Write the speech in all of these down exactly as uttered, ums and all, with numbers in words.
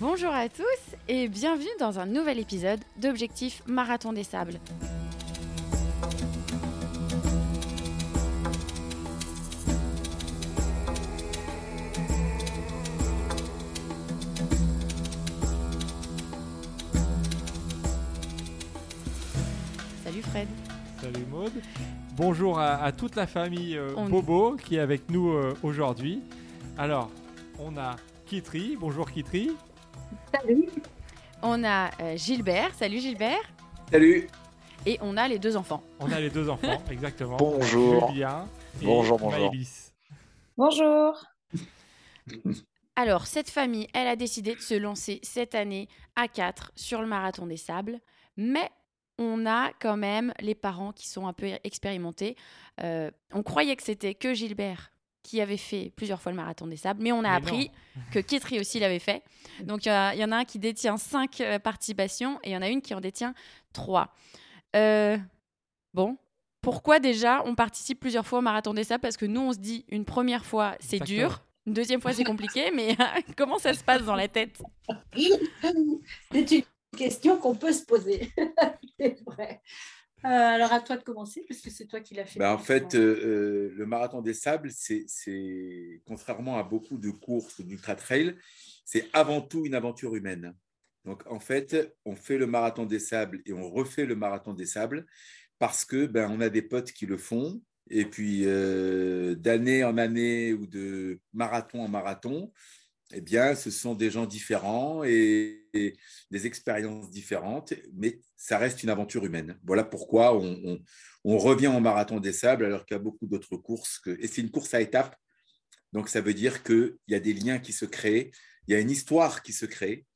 Bonjour à tous et bienvenue dans un nouvel épisode d'Objectif Marathon des Sables. Salut Fred. Salut Maud. Bonjour à, à toute la famille euh, Bohbot est... qui est avec nous euh, aujourd'hui. Alors, on a Quitterie. Bonjour Quitterie. Salut. On a euh, Gilbert. Salut Gilbert. Salut. Et on a les deux enfants. On a les deux enfants, exactement. Bonjour. Julien et bonjour, bonjour. Maïlys. Bonjour. Alors, cette famille, elle a décidé de se lancer cette année à quatre sur le Marathon des Sables. Mais on a quand même les parents qui sont un peu expérimentés. Euh, on croyait que c'était que Gilbert qui avait fait plusieurs fois le Marathon des Sables, mais on a mais appris non. que Quitterie aussi l'avait fait. Donc, il euh, y en a un qui détient cinq euh, participations et il y en a une qui en détient trois. Euh, bon, pourquoi déjà on participe plusieurs fois au Marathon des Sables ? Parce que nous, on se dit une première fois, c'est Exactement. dur. Une deuxième fois, c'est compliqué, mais comment ça se passe dans la tête ? C'est une question qu'on peut se poser. C'est vrai. Euh, alors, à toi de commencer, puisque c'est toi qui l'as fait. Bah en fait, euh, le Marathon des Sables, c'est, c'est, contrairement à beaucoup de courses ou d'ultra-trail, c'est avant tout une aventure humaine. Donc, en fait, on fait le Marathon des Sables et on refait le Marathon des Sables parce que ben, on a des potes qui le font. Et puis, euh, d'année en année ou de marathon en marathon, eh bien, ce sont des gens différents et, et des expériences différentes, mais ça reste une aventure humaine. Voilà pourquoi on, on, on revient au Marathon des Sables alors qu'il y a beaucoup d'autres courses. Que, et c'est une course à étapes, donc ça veut dire qu'il y a des liens qui se créent, il y a une histoire qui se crée,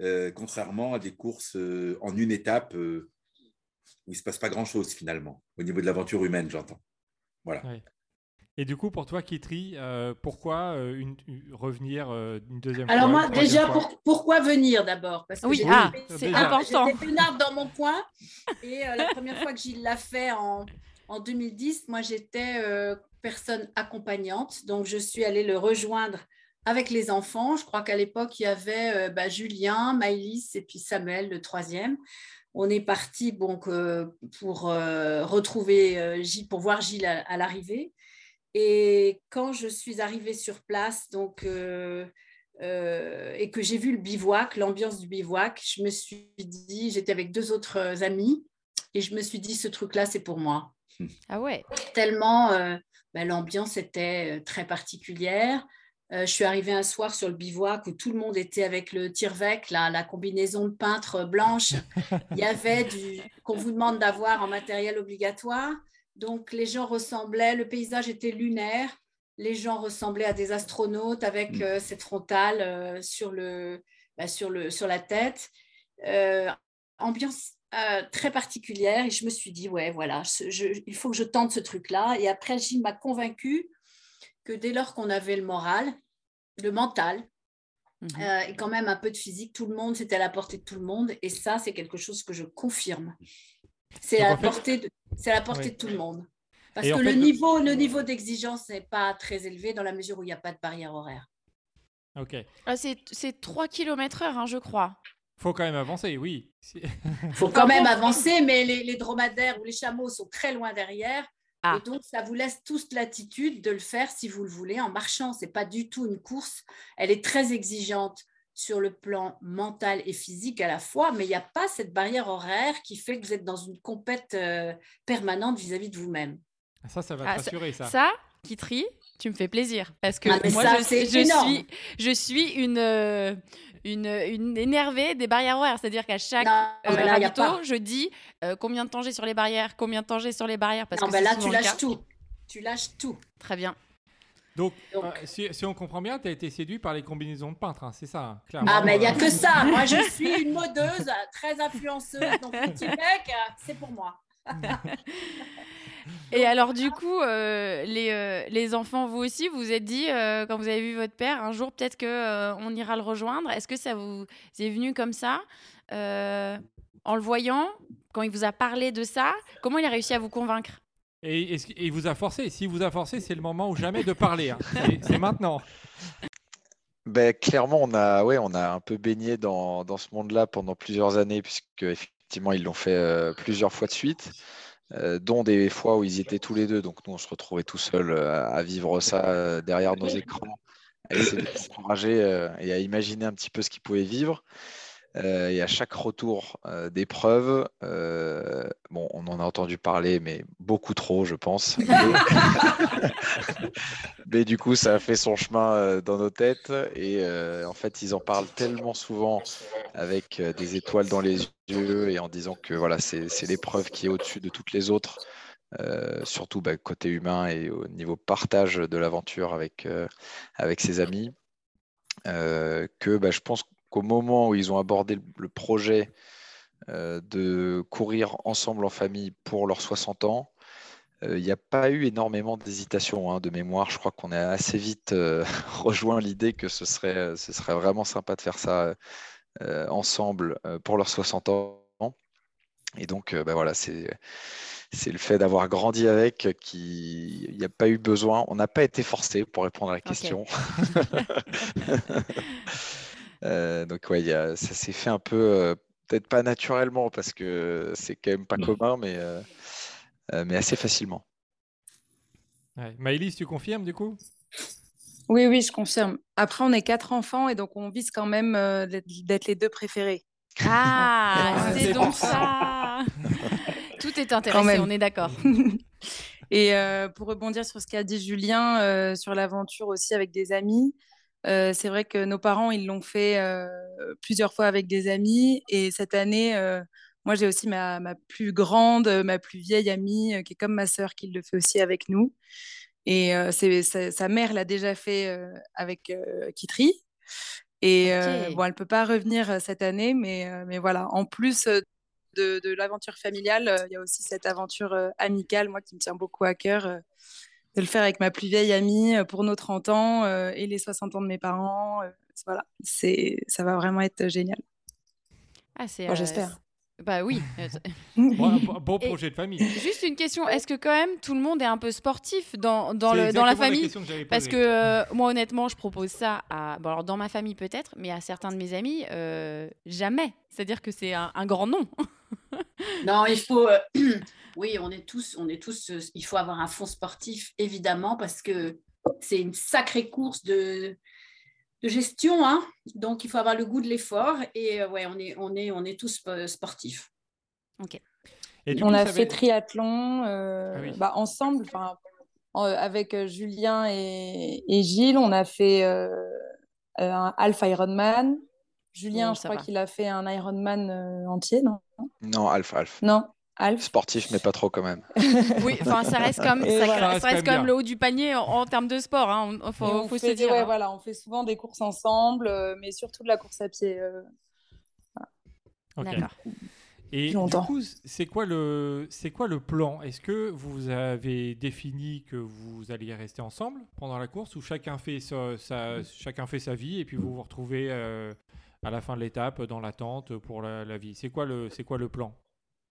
euh, contrairement à des courses euh, en une étape euh, où il ne se passe pas grand-chose finalement, au niveau de l'aventure humaine, j'entends. Voilà. Ouais. Et du coup, pour toi, Quitterie, euh, pourquoi euh, une, une, revenir euh, une deuxième Alors fois Alors moi, déjà, pour, pourquoi venir d'abord ? Parce que oui, ah, c'est déjà. important. J'étais peinarde dans mon coin. Et euh, la première fois que Gilles l'a fait en, en deux mille dix, moi, j'étais euh, personne accompagnante. Donc, je suis allée le rejoindre avec les enfants. Je crois qu'à l'époque, il y avait euh, bah, Julien, Maïlys et puis Samuel, le troisième. On est parti donc, euh, pour, euh, retrouver, euh, Gilles, pour voir Gilles à, à l'arrivée. Et quand je suis arrivée sur place donc, euh, euh, et que j'ai vu le bivouac, l'ambiance du bivouac, je me suis dit, j'étais avec deux autres amis et je me suis dit, ce truc-là, c'est pour moi. Ah ouais. Tellement euh, bah, l'ambiance était très particulière. Euh, je suis arrivée un soir sur le bivouac où tout le monde était avec le tire-vec, la, la combinaison de peintre blanche. Il y avait du qu'on vous demande d'avoir en matériel obligatoire. Donc, les gens ressemblaient, le paysage était lunaire, les gens ressemblaient à des astronautes avec euh, cette frontale euh, sur, le, bah, sur, le, sur la tête. Euh, ambiance euh, très particulière et je me suis dit, ouais, voilà, je, je, il faut que je tente ce truc-là. Et après, Gilles m'a convaincue que dès lors qu'on avait le moral, le mental mmh. euh, et quand même un peu de physique, tout le monde, c'était à la portée de tout le monde. Et ça, c'est quelque chose que je confirme. C'est à, fait... de... c'est à la portée oui. de tout le monde. Parce et que le, fait... niveau, le niveau d'exigence n'est pas très élevé dans la mesure où il n'y a pas de barrière horaire. Ok. Ah, c'est, c'est trois kilomètres heure, hein, je crois. Il faut quand même avancer, oui. Il faut quand même avancer, mais les, les dromadaires ou les chameaux sont très loin derrière. Ah. Et donc, ça vous laisse toute l'attitude de le faire, si vous le voulez, en marchant. Ce n'est pas du tout une course. Elle est très exigeante sur le plan mental et physique à la fois, mais il n'y a pas cette barrière horaire qui fait que vous êtes dans une compète euh, permanente vis-à-vis de vous-même. Ça, ça va ah, t'assurer, ça. Ça, ça Quitterie, tu me fais plaisir. Parce que ah, moi, ça, je, je, suis, je suis une, euh, une, une énervée des barrières horaires. C'est-à-dire qu'à chaque non, euh, là, ravito, je dis euh, combien de temps j'ai sur les barrières, combien de temps j'ai sur les barrières. Parce non, que ben là, tu lâches tout. Tu lâches tout. Très bien. Donc, Donc. Euh, si, si on comprend bien, tu as été séduit par les combinaisons de peintres, hein, c'est ça, hein, clairement. Ah, mais il n'y a que ça. Moi, je suis une modeuse, très influenceuse. Donc, le petit mec, c'est pour moi. Et alors, du coup, euh, les, euh, les enfants, vous aussi, vous vous êtes dit, euh, quand vous avez vu votre père, un jour, peut-être qu'on euh, ira le rejoindre. Est-ce que ça vous est venu comme ça euh, en le voyant, quand il vous a parlé de ça, comment il a réussi à vous convaincre ? Et, et, et il vous a forcé. S'il vous a forcé, c'est le moment ou jamais de parler. Hein. C'est, c'est maintenant. Ben, clairement, on a, ouais, on a un peu baigné dans, dans ce monde-là pendant plusieurs années, puisque effectivement, ils l'ont fait euh, plusieurs fois de suite, euh, dont des fois où ils y étaient tous les deux. Donc, nous, on se retrouvait tout seuls euh, à vivre ça euh, derrière nos écrans, à essayer de s'encourager euh, et à imaginer un petit peu ce qu'ils pouvaient vivre. Euh, et à chaque retour euh, d'épreuve, euh, bon, on en a entendu parler, mais beaucoup trop, je pense. Mais, mais du coup, ça a fait son chemin euh, dans nos têtes. Et euh, en fait, ils en parlent tellement souvent avec euh, des étoiles dans les yeux et en disant que voilà, c'est, c'est l'épreuve qui est au-dessus de toutes les autres, euh, surtout bah, côté humain et au niveau partage de l'aventure avec, euh, avec ses amis, euh, que bah, je pense que qu'au moment où ils ont abordé le projet euh, de courir ensemble en famille pour leurs soixante ans, il euh, n'y a pas eu énormément d'hésitation hein, de mémoire. Je crois qu'on a assez vite euh, rejoint l'idée que ce serait, ce serait vraiment sympa de faire ça euh, ensemble euh, pour leurs soixante ans. Et donc, euh, bah voilà, c'est, c'est le fait d'avoir grandi avec qu'il n'y a pas eu besoin. On n'a pas été forcé pour répondre à la question. Okay. Euh, donc ouais, y a, ça s'est fait un peu, euh, peut-être pas naturellement parce que c'est quand même pas commun, mais, euh, euh, mais assez facilement. Ouais. Maïlys, tu confirmes du coup ? Oui, oui, je confirme. Après, on est quatre enfants et donc on vise quand même euh, d'être les deux préférés. Ah, c'est donc ça. Tout est intéressé, on est d'accord. Et euh, pour rebondir sur ce qu'a dit Julien, euh, sur l'aventure aussi avec des amis, Euh, c'est vrai que nos parents, ils l'ont fait euh, plusieurs fois avec des amis. Et cette année, euh, moi, j'ai aussi ma, ma plus grande, ma plus vieille amie, euh, qui est comme ma sœur, qui le fait aussi avec nous. Et euh, c'est, sa, sa mère l'a déjà fait euh, avec euh, Quitterie. Et okay. euh, bon, elle ne peut pas revenir euh, cette année. Mais, euh, mais voilà, en plus euh, de, de l'aventure familiale, il euh, y a aussi cette aventure euh, amicale, moi, qui me tient beaucoup à cœur. Euh, de le faire avec ma plus vieille amie pour nos trente ans euh, et les soixante ans de mes parents. Euh, voilà, c'est, ça va vraiment être génial. Ah, c'est, bon, euh, j'espère. C'est... Bah oui. Bon, bon projet et de famille. Juste une question, est-ce que quand même tout le monde est un peu sportif dans, dans, le, dans la famille ? Que parce que euh, moi honnêtement, je propose ça à, bon, alors, dans ma famille peut-être, mais à certains de mes amis, euh, jamais. C'est-à-dire que c'est un, un grand non. Non, il faut... Euh... Oui, on est tous, on est tous. Euh, il faut avoir un fond sportif, évidemment, parce que c'est une sacrée course de, de gestion, hein. Donc, il faut avoir le goût de l'effort. Et euh, ouais, on est, on est, on est tous euh, sportifs. Ok. Et du on coup, a fait va... triathlon euh, ah oui. bah, ensemble, en, avec Julien et, et Gilles, on a fait euh, un half Ironman. Julien, bon, je crois va. qu'il a fait un Ironman euh, entier, non ? Non, half, half. Non. Alf. Sportif, mais pas trop quand même. Oui, enfin, ça reste comme ça, voilà, reste ça reste comme le haut du panier en, en termes de sport. Hein. On, faut, on faut fait, se dire. Ouais, hein. Voilà, on fait souvent des courses ensemble, euh, mais surtout de la course à pied. Euh... Voilà. Okay. D'accord. Et longtemps. Du coup, c'est quoi le, c'est quoi le plan ? Est-ce que vous avez défini que vous alliez rester ensemble pendant la course, ou chacun fait sa, sa, chacun fait sa vie, et puis vous vous retrouvez euh, à la fin de l'étape dans la tente pour la, la vie ? C'est quoi le, c'est quoi le plan ?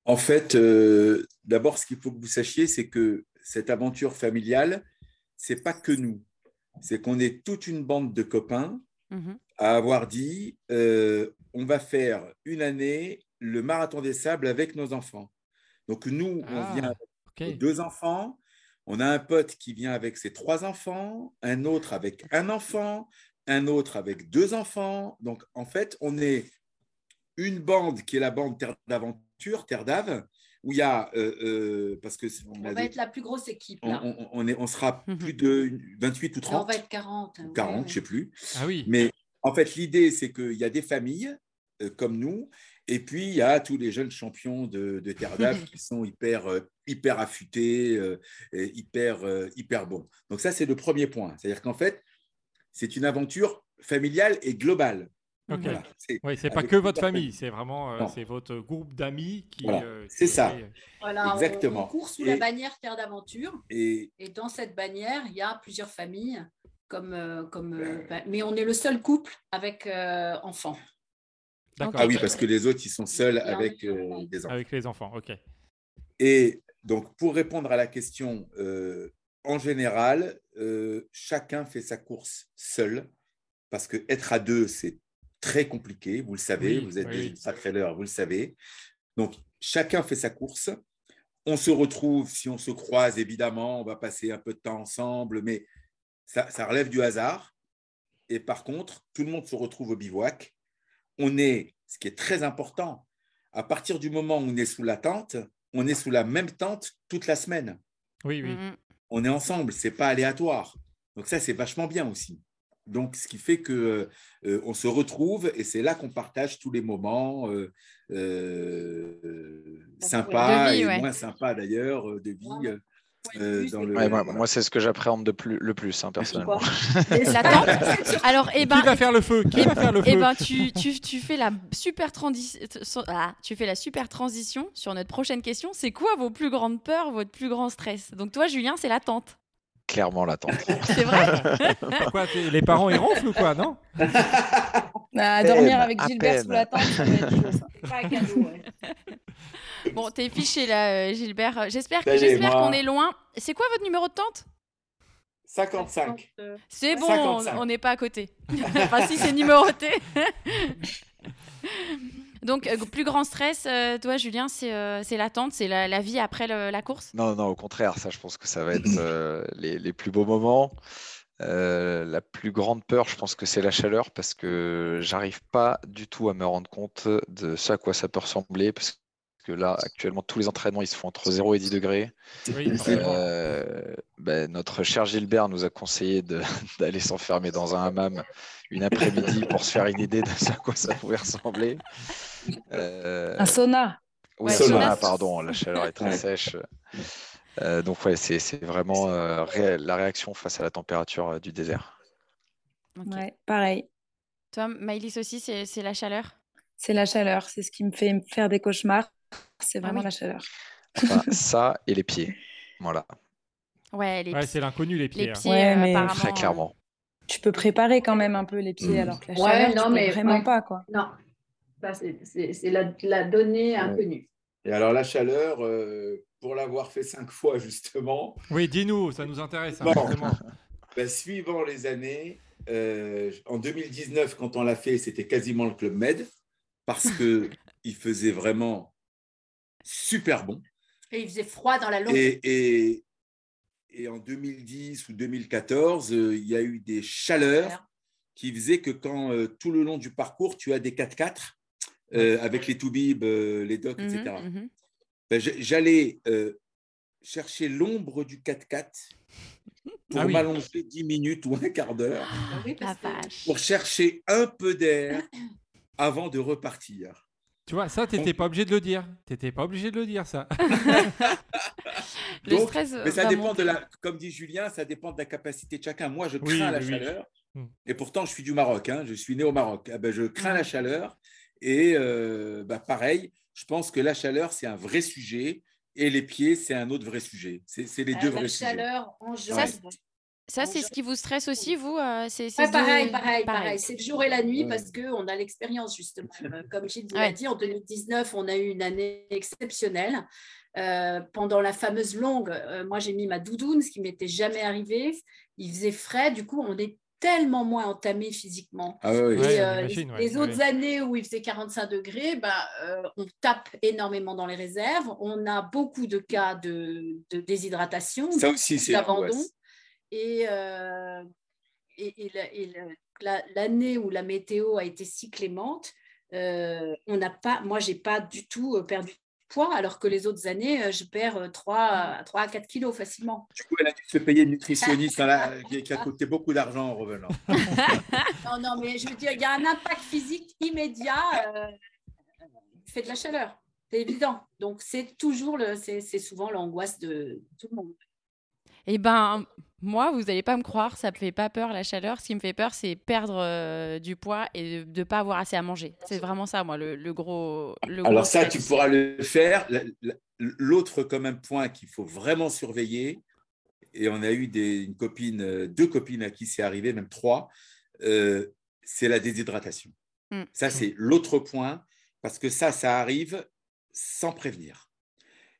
En fait, euh, d'abord, ce qu'il faut que vous sachiez, c'est que cette aventure familiale, c'est pas que nous. C'est qu'on est toute une bande de copains mmh. à avoir dit euh, on va faire une année le marathon des sables avec nos enfants. Donc, nous, ah, on vient avec okay. deux enfants. On a un pote qui vient avec ses trois enfants, un autre avec un enfant, un autre avec deux enfants. Donc, en fait, on est une bande qui est la bande Terre d'Aventure. Terre d'Av, où il y a euh, euh, parce que on, on a va des... être la plus grosse équipe là. On, on, on, est, on sera plus de vingt-huit ou trente. On va être quarante. Hein, quarante, ouais, ouais. Je sais plus. Ah oui. Mais en fait, l'idée c'est qu'il y a des familles euh, comme nous, et puis il y a tous les jeunes champions de, de Terre d'Av qui sont hyper euh, hyper affûtés, euh, et hyper euh, hyper bons. Donc ça c'est le premier point. C'est-à-dire qu'en fait c'est une aventure familiale et globale. Okay. Voilà, c'est oui, c'est pas que votre famille, c'est vraiment euh, c'est votre groupe d'amis qui. Voilà, euh, c'est qui ça. Est... Voilà, exactement. On, on court sous et... la bannière Terre d'Aventure, et... et dans cette bannière, il y a plusieurs familles, comme euh, comme. Euh... Euh... Mais on est le seul couple avec euh, enfants. D'accord. Ah oui, parce que les autres, ils sont seuls avec euh, des enfants. Avec les enfants, ok. Et donc, pour répondre à la question, euh, en général, euh, chacun fait sa course seul. parce que être à deux, c'est très compliqué, vous le savez, oui, vous êtes oui, des sacrés, vous le savez. Donc, chacun fait sa course. On se retrouve, si on se croise, évidemment, on va passer un peu de temps ensemble, mais ça, ça relève du hasard. Et par contre, tout le monde se retrouve au bivouac. On est, ce qui est très important, à partir du moment où on est sous la tente, on est sous la même tente toute la semaine. Oui, oui. Mmh. On est ensemble, ce n'est pas aléatoire. Donc ça, c'est vachement bien aussi. Donc, ce qui fait qu'on euh, se retrouve et c'est là qu'on partage tous les moments euh, euh, sympas et ouais. moins sympas d'ailleurs de vie. Euh, dans le... ouais, moi, moi, c'est ce que j'appréhende de plus, le plus, hein, personnellement. L'attente. Alors, eh ben, qui va faire le feu Qui va faire le feu eh ben, tu, tu, tu, fais la super transi... ah, tu fais la super transition sur notre prochaine question. C'est quoi vos plus grandes peurs, votre plus grand stress? Donc toi, Julien, c'est l'attente. Clairement l'attente. C'est vrai. Pourquoi les parents ils ronflent ou quoi? Non. À dormir avec Gilbert sous la tente, ça va être chaud, ça. C'est pas un cadeau. Ouais. Bon, t'es fiché là, Gilbert. J'espère, que, j'espère qu'on est loin. C'est quoi votre numéro de tente? cinquante-cinq. C'est bon, cinquante-cinq. On n'est pas à côté. Enfin, si c'est numéroté. Donc, plus grand stress, euh, toi, Julien, c'est, euh, c'est l'attente, c'est la, la vie après le, la course? Non, non, au contraire, ça, je pense que ça va être euh, les, les plus beaux moments. Euh, la plus grande peur, je pense que c'est la chaleur, parce que j'arrive pas du tout à me rendre compte de ce à quoi ça peut ressembler, parce que là, actuellement, tous les entraînements, ils se font entre zéro et dix degrés. Oui, euh, ben, notre cher Gilbert nous a conseillé de, d'aller s'enfermer dans un hammam une après-midi pour se faire une idée de ce à quoi ça pouvait ressembler. Euh... Un sauna. Oui, ouais, sauna, sauna, pardon, la chaleur est très sèche. Euh, donc, ouais, c'est, c'est vraiment euh, ré- la réaction face à la température euh, du désert. Okay. Ouais, pareil. Toi, Maïlys aussi, c'est, c'est la chaleur? C'est la chaleur, c'est ce qui me fait me faire des cauchemars. C'est vraiment ah oui. la chaleur. Enfin, ça et les pieds. Voilà. Ouais, les ouais p- c'est l'inconnu, les pieds. Les pieds, ouais, euh, mais apparemment, très clairement. Tu peux préparer quand même un peu les pieds, mmh. alors que la chaleur, ouais, non, tu mais, vraiment ouais. pas, quoi. Non. Ça, c'est, c'est, c'est la, la donnée inconnue. Et alors, la chaleur, euh, pour l'avoir fait cinq fois, justement... Oui, dis-nous, ça nous intéresse. Bon, ben, suivant les années, euh, en deux mille dix-neuf, quand on l'a fait, c'était quasiment le Club Med, parce qu'il faisait vraiment super bon. Et il faisait froid dans la longue. Et, et, et en deux mille dix ou deux mille quatorze, euh, il y a eu des chaleurs qui faisaient que quand euh, tout le long du parcours, tu as des quatre-quatre euh, avec les toubibs, euh, les docks, mmh, et cetera. Mmh. Ben, j'allais euh, chercher l'ombre du quatre-quatre pour ah oui. m'allonger dix minutes ou un quart d'heure ah, oui, pour chercher un peu d'air avant de repartir. Tu vois, ça, tu n'étais pas obligé de le dire. Tu n'étais pas obligé de le dire, ça. Donc, le stress mais ça dépend monter. de la... Comme dit Julien, ça dépend de la capacité de chacun. Moi, je crains oui, la oui. chaleur. Mmh. Et pourtant, je suis du Maroc. Hein. Je suis né au Maroc. Ah, ben, je crains mmh. la chaleur. Et euh, bah, pareil, je pense que la chaleur, c'est un vrai sujet. Et les pieds, c'est un autre vrai sujet. C'est, c'est les ah, deux vrais sujets. La chaleur engendre... Ça, c'est ce qui vous stresse aussi, vous euh, c'est, c'est ouais, pareil, de... pareil, pareil, pareil. C'est le jour et la nuit ouais. parce qu'on a l'expérience, justement. Comme Gilles ouais. l'a dit, en deux mille dix-neuf, on a eu une année exceptionnelle. Euh, pendant la fameuse longue, euh, moi, j'ai mis ma doudoune, ce qui ne m'était jamais arrivé. Il faisait frais. Du coup, on est tellement moins entamé physiquement. Ah, oui. Et, ouais, euh, imagine, les, ouais, les autres ouais. années où il faisait quarante-cinq degrés, bah, euh, on tape énormément dans les réserves. On a beaucoup de cas de, de déshydratation, ça aussi, c'est d'abandon. Et, euh, et, et, la, et la, l'année où la météo a été si clémente, euh, on n'a pas, moi, je n'ai pas du tout perdu de poids, alors que les autres années, je perds trois à quatre kilos facilement. Du coup, elle a dû se payer une nutritionniste la, qui a coûté beaucoup d'argent en revenant. Non, non, mais je veux dire, il y a un impact physique immédiat, euh, fait de la chaleur, c'est évident. Donc, c'est, toujours le, c'est, c'est souvent l'angoisse de tout le monde. Eh bien, moi, vous n'allez pas me croire, ça ne me fait pas peur, la chaleur. Ce qui me fait peur, c'est perdre euh, du poids et de ne pas avoir assez à manger. C'est vraiment ça, moi, le, le gros... Le Alors gros ça, stress. Tu pourras le faire. L'autre, comme un point qu'il faut vraiment surveiller, et on a eu des, une copine, deux copines à qui c'est arrivé, même trois, euh, c'est la déshydratation. Mmh. Ça, c'est l'autre point, parce que ça, ça arrive sans prévenir.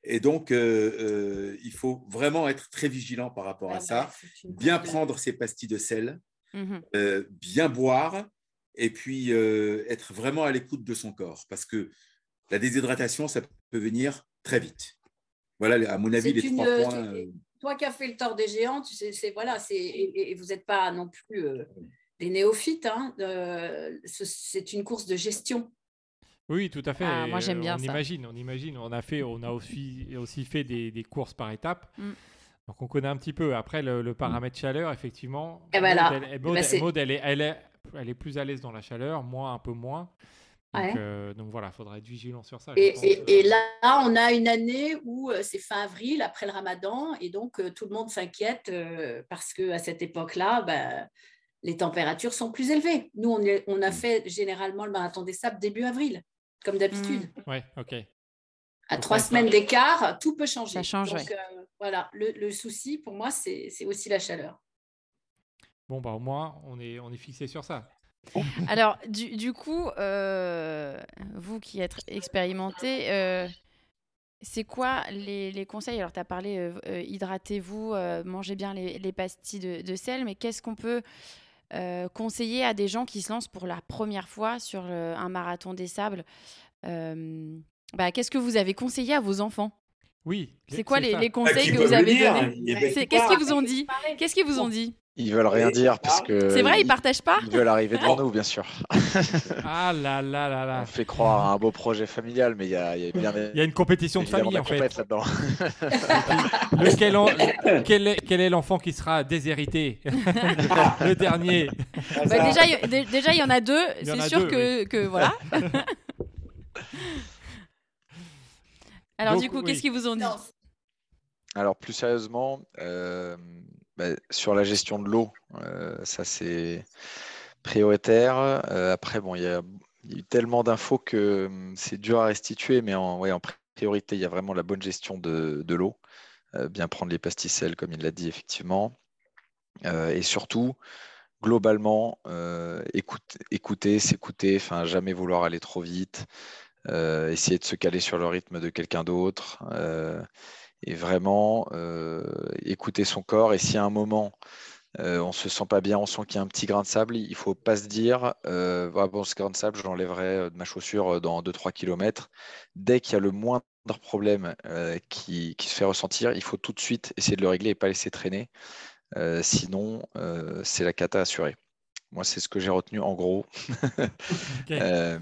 Et donc, euh, euh, il faut vraiment être très vigilant par rapport ah à ouais, ça, bien prendre ses pastilles de sel, mmh. euh, bien boire et puis euh, être vraiment à l'écoute de son corps, parce que la déshydratation, ça peut venir très vite. Voilà, à mon avis, les une, trois euh, points… Tu, euh... Toi qui as fait le tort des géants, tu sais, c'est, voilà, c'est, et, et vous n'êtes pas non plus euh, des néophytes, hein, euh, c'est une course de gestion. Oui, tout à fait. Ah, moi, j'aime bien on ça. Imagine, on imagine, on a, fait, on a aussi, aussi fait des, des courses par étapes. Mm. Donc, on connaît un petit peu. Après, le, le paramètre chaleur, effectivement, eh ben là, Maud, elle, Maud, ben Maud elle, est, elle, est, elle est plus à l'aise dans la chaleur, moi, un peu moins. Donc, ouais. euh, donc voilà, il faudra être vigilant sur ça. Et, et, et là, on a une année où c'est fin avril, après le ramadan, et donc euh, tout le monde s'inquiète euh, parce qu'à cette époque-là, bah, les températures sont plus élevées. Nous, on, est, on a fait généralement le marathon des sables début avril, comme d'habitude. Mmh. Ouais, ok. À donc, trois semaines d'écart, tout peut changer. Ça change, donc, ouais. euh, voilà, le, le souci pour moi, c'est, c'est aussi la chaleur. Bon, bah, au moins, on est, on est fixé sur ça. Alors, du, du coup, euh, vous qui êtes expérimenté, euh, c'est quoi les, les conseils ? Alors, tu as parlé, euh, euh, hydratez-vous, euh, mangez bien les, les pastilles de, de sel, mais qu'est-ce qu'on peut euh, conseiller à des gens qui se lancent pour la première fois sur le, un marathon des sables ? euh, bah, qu'est-ce que vous avez conseillé à vos enfants ? Oui. C'est quoi c'est les, les conseils bah, que vous avez donnés ? C'est, qu'est-ce qu'ils vous ont dit ? Qu'est-ce qu'ils vous ont dit ? Ils veulent rien dire parce que. C'est vrai, ils, ils partagent pas. Ils veulent arriver devant nous, bien sûr. Ah là là là là. On fait croire à un beau projet familial, mais il y a, y a bien. Il y a une compétition de famille en fait. Là-dedans. Lequel en... quel, est, quel est l'enfant qui sera déshérité ? Le dernier. Bah, déjà, y... déjà, il y en a deux. Y C'est y sûr deux, que, oui. que voilà. Alors donc, du coup, oui. qu'est-ce qu'ils vous ont dit ? Alors plus sérieusement. Euh... Bah, sur la gestion de l'eau, euh, ça c'est prioritaire. Euh, après, bon, il y a, y a eu tellement d'infos que hum, c'est dur à restituer, mais en, ouais, en priorité, il y a vraiment la bonne gestion de, de l'eau. Euh, bien prendre les pasticelles, comme il l'a dit, effectivement. Euh, et surtout, globalement, euh, écoute, écouter, s'écouter, enfin, jamais vouloir aller trop vite, euh, essayer de se caler sur le rythme de quelqu'un d'autre. Euh, Et vraiment, euh, écouter son corps. Et si à un moment, euh, on ne se sent pas bien, on sent qu'il y a un petit grain de sable, il ne faut pas se dire euh, ah bon, ce grain de sable, je l'enlèverai de ma chaussure dans deux à trois kilomètres. Dès qu'il y a le moindre problème euh, qui, qui se fait ressentir, il faut tout de suite essayer de le régler et pas laisser traîner. Euh, sinon, euh, c'est la cata assurée. Moi, c'est ce que j'ai retenu en gros okay. euh,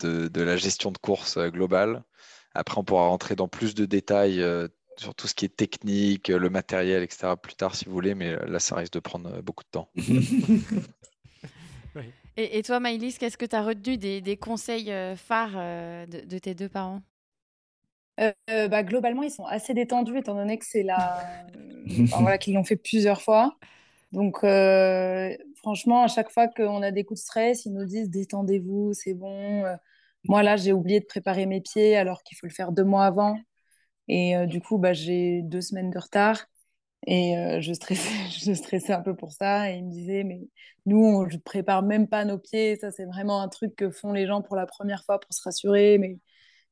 de, de la gestion de course globale. Après, on pourra rentrer dans plus de détails euh, sur tout ce qui est technique, le matériel, et cetera plus tard si vous voulez, mais là, ça risque de prendre beaucoup de temps. et, et toi, Maïlys, qu'est-ce que tu as retenu des, des conseils phares de, de tes deux parents ? euh, bah, Globalement, ils sont assez détendus, étant donné que c'est la... enfin, voilà, qu'ils l'ont fait plusieurs fois. Donc, euh, franchement, à chaque fois qu'on a des coups de stress, ils nous disent « détendez-vous, c'est bon ». Moi, là, j'ai oublié de préparer mes pieds alors qu'il faut le faire deux mois avant. Et euh, du coup, bah, j'ai deux semaines de retard et euh, je, stressais, je stressais un peu pour ça. Et ils me disaient, mais nous, on ne prépare même pas nos pieds. Ça, c'est vraiment un truc que font les gens pour la première fois pour se rassurer. Mais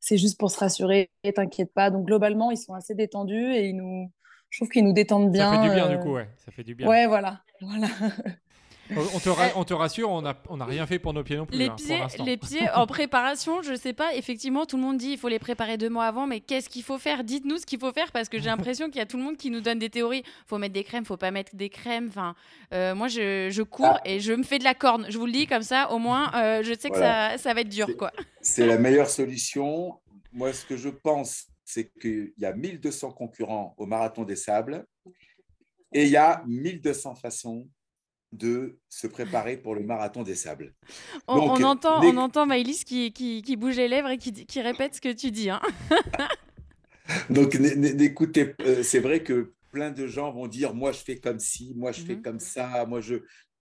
c'est juste pour se rassurer, et t'inquiète pas. Donc, globalement, ils sont assez détendus et ils nous... je trouve qu'ils nous détendent bien. Ça fait du bien, euh... du coup, ouais. Ça fait du bien. Ouais, voilà. Voilà. On te, ra- on te rassure, on n'a on a rien fait pour nos pieds non plus. Les, hein, pieds, pour les pieds en préparation, je ne sais pas, effectivement, tout le monde dit qu'il faut les préparer deux mois avant, mais qu'est-ce qu'il faut faire ? Dites-nous ce qu'il faut faire, parce que j'ai l'impression qu'il y a tout le monde qui nous donne des théories. Il faut mettre des crèmes, il ne faut pas mettre des crèmes. Enfin, euh, moi, je, je cours et je me fais de la corne. Je vous le dis comme ça, au moins, euh, je sais que voilà. ça, ça va être dur. C'est, quoi. C'est la meilleure solution. Moi, ce que je pense, c'est qu'il y a mille deux cents concurrents au Marathon des Sables et il y a mille deux cents façons de se préparer pour le Marathon des Sables. On, Donc, on entend, les... on entend Maïlys qui, qui, qui bouge les lèvres et qui, qui répète ce que tu dis. Hein. Donc, n'écoutez, c'est vrai que plein de gens vont dire « moi, je fais comme ci, moi, je mm-hmm. fais comme ça, moi je,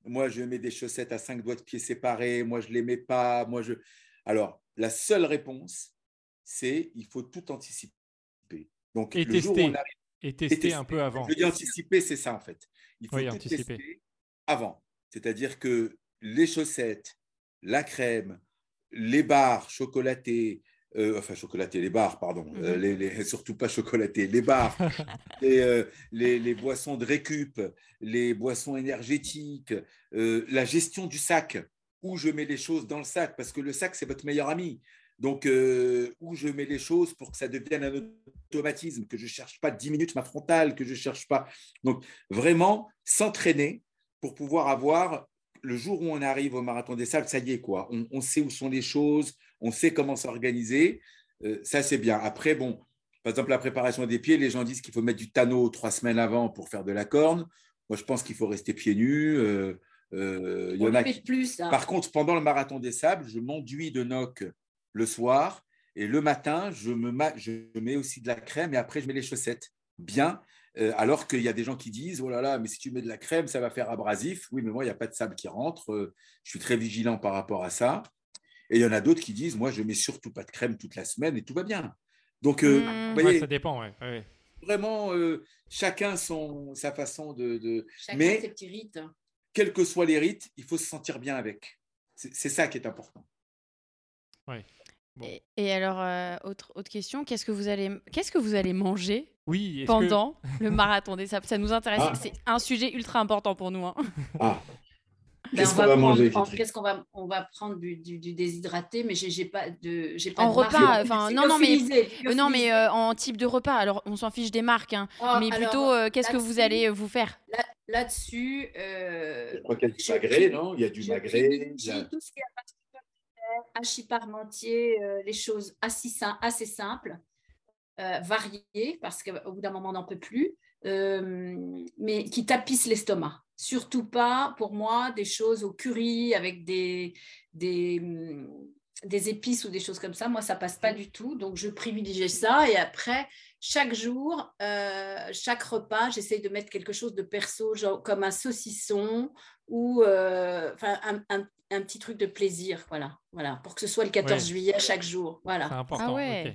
moi, je mets des chaussettes à cinq doigts de pied séparés, moi, je ne les mets pas, moi, je… » Alors, la seule réponse, c'est il faut tout anticiper. Donc, et, le tester. Jour où on arrive, et tester. Et tester un peu avant. Je dis anticiper, c'est ça, en fait. Il faut oui, tout anticiper. Tester. Avant, c'est-à-dire que les chaussettes, la crème, les barres chocolatées, Euh, enfin, chocolater les bars, pardon. Euh, les, les, surtout pas chocolater les bars. Et, euh, les, les boissons de récup, les boissons énergétiques, euh, la gestion du sac, où je mets les choses dans le sac, parce que le sac, c'est votre meilleur ami. Donc, euh, où je mets les choses pour que ça devienne un automatisme, que je ne cherche pas dix minutes ma frontale, que je ne cherche pas… Donc, vraiment, s'entraîner pour pouvoir avoir… Le jour où on arrive au Marathon des Sables, ça y est, quoi. On, on sait où sont les choses, on sait comment s'organiser. Euh, ça, c'est bien. Après, bon, par exemple, la préparation des pieds, les gens disent qu'il faut mettre du tanneau trois semaines avant pour faire de la corne. Moi, je pense qu'il faut rester pieds nus. Euh, euh, il y en a qui... plus, hein. Par contre, pendant le Marathon des Sables, je m'enduis de noc le soir et le matin, je, me ma... je mets aussi de la crème et après, je mets les chaussettes. Bien. Alors qu'il y a des gens qui disent « Oh là là, mais si tu mets de la crème, ça va faire abrasif. » Oui, mais moi, il n'y a pas de sable qui rentre. Je suis très vigilant par rapport à ça. Et il y en a d'autres qui disent « Moi, je ne mets surtout pas de crème toute la semaine et tout va bien. » Donc, mmh, euh, vous voyez, ouais, ça dépend. Ouais, ouais. Vraiment, euh, chacun son, sa façon de… de... Chacun mais, ses petits rites. Quels que soient les rites, il faut se sentir bien avec. C'est, c'est ça qui est important. Oui. Bon. Et, et alors, euh, autre, autre question, qu'est-ce que vous allez, qu'est-ce que vous allez manger oui, pendant que... le Marathon des Sables ? Ça nous intéresse, ah. c'est un sujet ultra important pour nous. Hein. Ah. Qu'est-ce ben, qu'on va, va manger prendre, qu'est-ce qu'on va, on va prendre du, du, du déshydraté, mais j'ai, j'ai pas de, j'ai pas en de repas. Enfin, non, non, mais euh, non, mais euh, en type de repas. Alors, on s'en fiche des marques, hein, oh, mais alors, plutôt, euh, qu'est-ce que vous allez vous faire là, là-dessus euh, je crois qu'il y a du magret, non ? Il y a du magret. J'ai tout ce qu'il y a. Hachis parmentier, euh, les choses assez, sim- assez simples, euh, variées, parce qu'au bout d'un moment, on n'en peut plus, euh, mais qui tapissent l'estomac. Surtout pas, pour moi, des choses au curry avec des, des, des épices ou des choses comme ça. Moi, ça ne passe pas du tout, donc je privilégie ça. Et après, chaque jour, euh, chaque repas, j'essaye de mettre quelque chose de perso, genre, comme un saucisson ou euh, un, un un petit truc de plaisir, voilà, voilà, pour que ce soit le quatorze ouais. juillet chaque jour, voilà. C'est important. Ah ouais. Okay.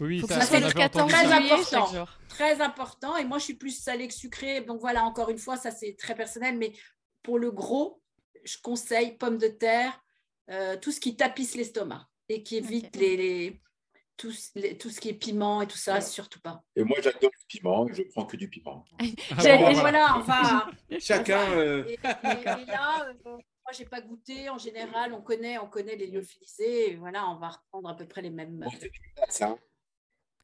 Oui, ça, ça, c'est le quatorze très juillet important, chaque jour. Très important. Et moi, je suis plus salée que sucrée, donc voilà. Encore une fois, ça c'est très personnel, mais pour le gros, je conseille pommes de terre, euh, tout ce qui tapisse l'estomac et qui évite okay. les, les, tout, les tout ce qui est piment et tout ça, ouais. surtout pas. Et moi, j'adore le piment. Je prends que du piment. ah, bon, voilà, voilà, enfin. Chacun. Enfin, euh... et, et, et là. Euh, Moi, je n'ai pas goûté. En général, on connaît, on connaît les lyophilisés. Voilà, on va reprendre à peu près les mêmes. Bon, c'est dégueulasse, hein.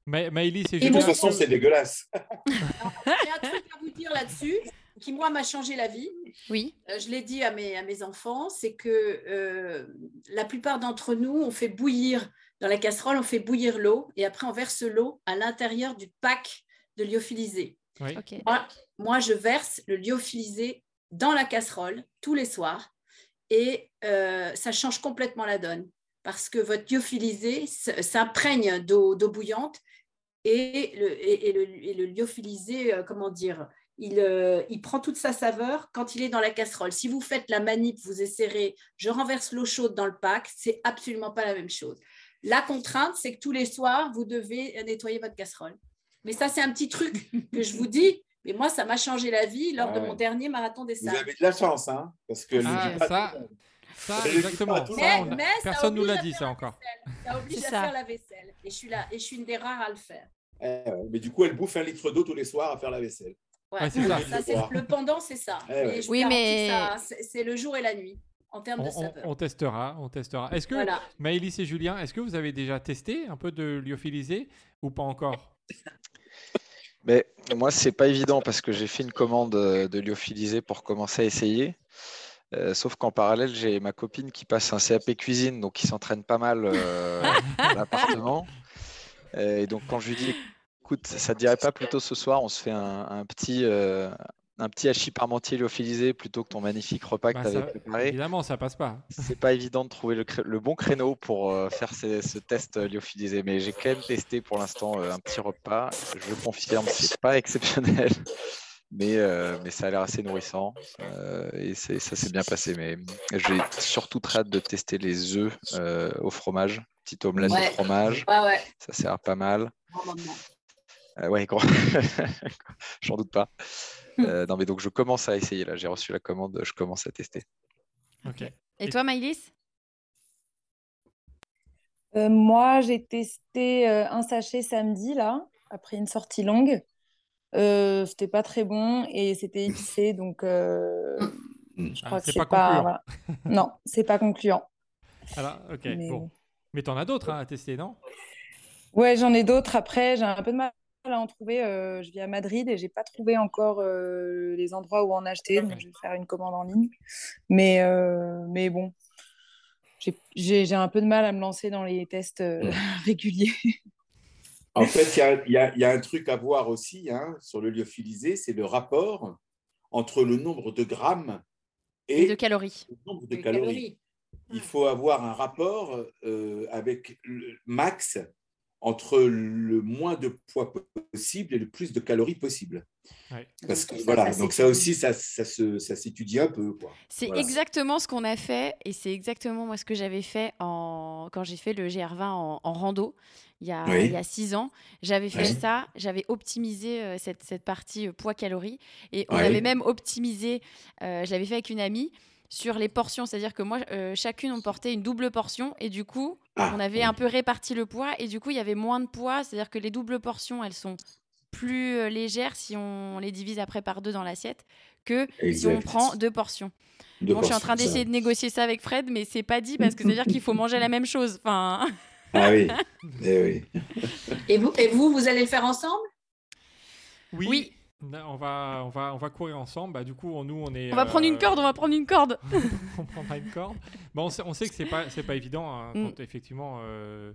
Ma- Maïlys et Julien. De toute façon, c'est dégueulasse. J'ai un truc à vous dire là-dessus qui, moi, m'a changé la vie. Oui. Euh, je l'ai dit à mes, à mes enfants, c'est que euh, la plupart d'entre nous, on fait bouillir dans la casserole, on fait bouillir l'eau et après, on verse l'eau à l'intérieur du pack de lyophilisés. Oui. Okay. Moi, moi, je verse le lyophilisé dans la casserole tous les soirs. Et euh, ça change complètement la donne parce que votre lyophilisé s'imprègne d'eau, d'eau bouillante et le, et, et le, et le lyophilisé, euh, comment dire, il, euh, il prend toute sa saveur quand il est dans la casserole. Si vous faites la manip, vous essayerez, je renverse l'eau chaude dans le pack, c'est absolument pas la même chose. La contrainte, c'est que tous les soirs, vous devez nettoyer votre casserole. Mais ça, c'est un petit truc que je vous dis. Mais moi, ça m'a changé la vie lors ah ouais. de mon dernier Marathon des Sables. Vous avez de la chance, hein, parce que ah, le ça, ça, ça, exactement. Ça, mais, on a... mais personne nous l'a dit, ça encore. Ça oblige c'est à ça. Faire la vaisselle. Et je suis là, et je suis une des rares à le faire. Eh, mais du coup, elle bouffe un litre d'eau tous les soirs à faire la vaisselle. Ouais, ouais, c'est ça. Ça, c'est... Le pendant, c'est ça. Eh, ouais. Et je oui, mais ça, c'est, c'est le jour et la nuit. En termes on, de saveur. On, on testera, on testera. Est-ce que voilà. Maïlys et Julien, est-ce que vous avez déjà testé un peu de lyophilisé ou pas encore? Mais moi, c'est pas évident parce que j'ai fait une commande de lyophilisé pour commencer à essayer. Euh, sauf qu'en parallèle, j'ai ma copine qui passe un C A P cuisine, donc qui s'entraîne pas mal euh, à l'appartement. Et donc, quand je lui dis, écoute, ça te dirait pas plutôt ce soir, on se fait un, un petit... Euh, un petit hachis parmentier lyophilisé plutôt que ton magnifique repas que bah tu avais préparé. Évidemment, ça passe pas. C'est pas évident de trouver le, cré... le bon créneau pour euh, faire ces, ce test lyophilisé, mais j'ai quand même testé pour l'instant euh, un petit repas. Je confirme, c'est pas exceptionnel, mais euh, mais ça a l'air assez nourrissant euh, et c'est, ça s'est bien passé. Mais j'ai surtout très hâte de tester les œufs euh, au fromage, petite omelette ouais. au fromage. Ouais, ouais. Ça sert pas mal. Oh, Euh, ouais, gros. J'en doute pas. Euh, non, mais donc je commence à essayer là. J'ai reçu la commande, je commence à tester. Ok. Et toi, Maïlys ? Euh, moi, j'ai testé euh, un sachet samedi, là, après une sortie longue. Euh, c'était pas très bon et c'était épicé, donc euh, je crois ah, c'est que c'est pas... pas voilà. Non, c'est pas concluant. Alors, ok, mais... bon. Mais t'en as d'autres hein, à tester, non? Ouais, j'en ai d'autres. Après, j'ai un peu de mal à en trouver. Euh, je vis à Madrid et j'ai pas trouvé encore euh, les endroits où en acheter, donc je vais faire une commande en ligne. Mais, euh, mais bon, j'ai, j'ai, j'ai un peu de mal à me lancer dans les tests euh, réguliers. En fait, il y, y, y a un truc à voir aussi hein, sur le lyophilisé, c'est le rapport entre le nombre de grammes et, et de calories. Le nombre de, de calories. calories. Il faut avoir un rapport euh, avec le max entre le moins de poids possible et le plus de calories possible. Ouais. Parce que, voilà, ça, donc ça aussi, ça, ça, se, ça s'étudie un peu, quoi. C'est voilà. Exactement ce qu'on a fait et c'est exactement moi ce que j'avais fait en... quand j'ai fait le G R vingt en, en rando il y a, oui. il y a six ans. J'avais fait oui. ça, j'avais optimisé euh, cette, cette partie euh, poids-calories et on oui. avait même optimisé, euh, je l'avais fait avec une amie, sur les portions, c'est-à-dire que moi, euh, chacune, on portait une double portion et du coup, ah, on avait oui. un peu réparti le poids et du coup, il y avait moins de poids, c'est-à-dire que les doubles portions, elles sont plus euh, légères si on les divise après par deux dans l'assiette que exact. Si on prend deux portions. Deux bon, portions, je suis en train d'essayer ça. de négocier ça avec Fred, mais c'est pas dit parce que c'est-à-dire qu'il faut manger la même chose. Enfin... ah oui, eh oui. Et vous, et vous, vous allez le faire ensemble ? Oui. oui. On va, on, va, on va courir ensemble. Bah, du coup, nous, on est... On va euh... prendre une corde, on va prendre une corde. On prendra une corde. Bah, on, sait, on sait que c'est pas, c'est pas évident. Hein, quand, mm. effectivement, euh,